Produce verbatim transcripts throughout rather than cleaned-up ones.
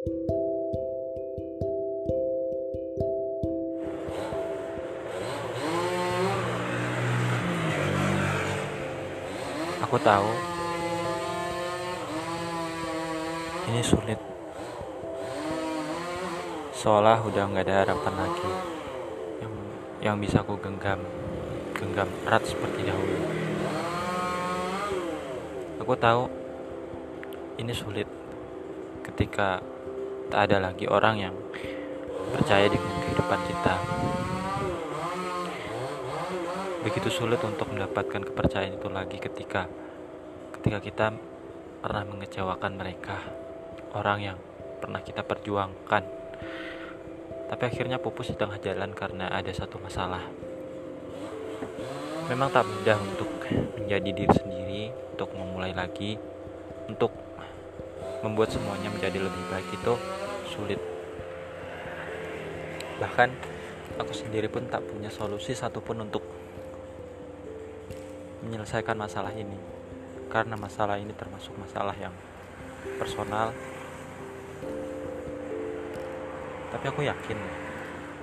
Aku tahu ini sulit, seolah udah nggak ada harapan lagi yang yang bisa aku genggam genggam erat seperti dahulu. Aku tahu ini sulit ketika tak ada lagi orang yang percaya dengan kehidupan kita. Begitu sulit untuk mendapatkan kepercayaan itu lagi ketika ketika kita pernah mengecewakan mereka, orang yang pernah kita perjuangkan. Tapi akhirnya pupus di tengah jalan karena ada satu masalah. Memang tak mudah untuk menjadi diri sendiri, untuk memulai lagi, untuk membuat semuanya menjadi lebih baik itu sulit. Bahkan aku sendiri pun tak punya solusi satupun untuk menyelesaikan masalah ini, karena masalah ini termasuk masalah yang personal. Tapi aku yakin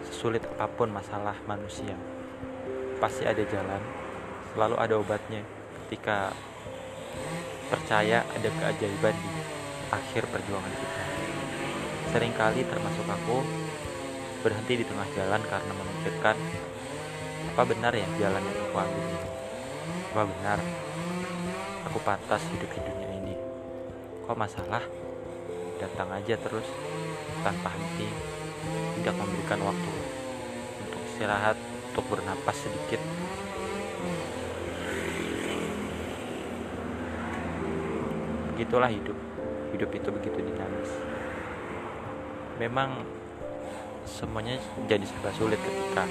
sesulit apapun masalah manusia, pasti ada jalan, selalu ada obatnya ketika percaya ada keajaiban di akhir perjuangan kita. Seringkali termasuk aku berhenti di tengah jalan karena memikirkan, apa benar ya jalan yang aku ambil ini? Apa benar aku pantas hidup di dunia ini? Kok masalah datang aja terus tanpa henti, tidak memberikan waktu untuk istirahat, untuk bernapas sedikit. Begitulah hidup. Hidup itu begitu dinamis. Memang semuanya jadi serba sulit ketika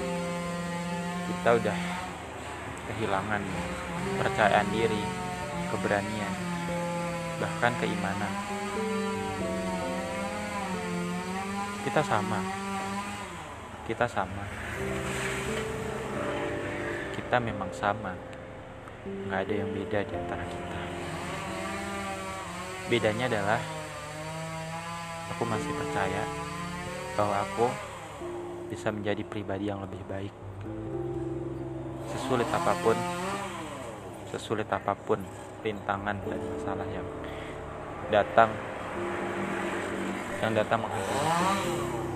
kita udah kehilangan kepercayaan diri, keberanian, bahkan keimanan. Kita sama. Kita sama. Kita memang sama. Nggak ada yang beda di antara kita. Bedanya adalah aku masih percaya bahwa aku bisa menjadi pribadi yang lebih baik. Sesulit apapun, sesulit apapun rintangan dan masalah yang datang, yang datang menghantui.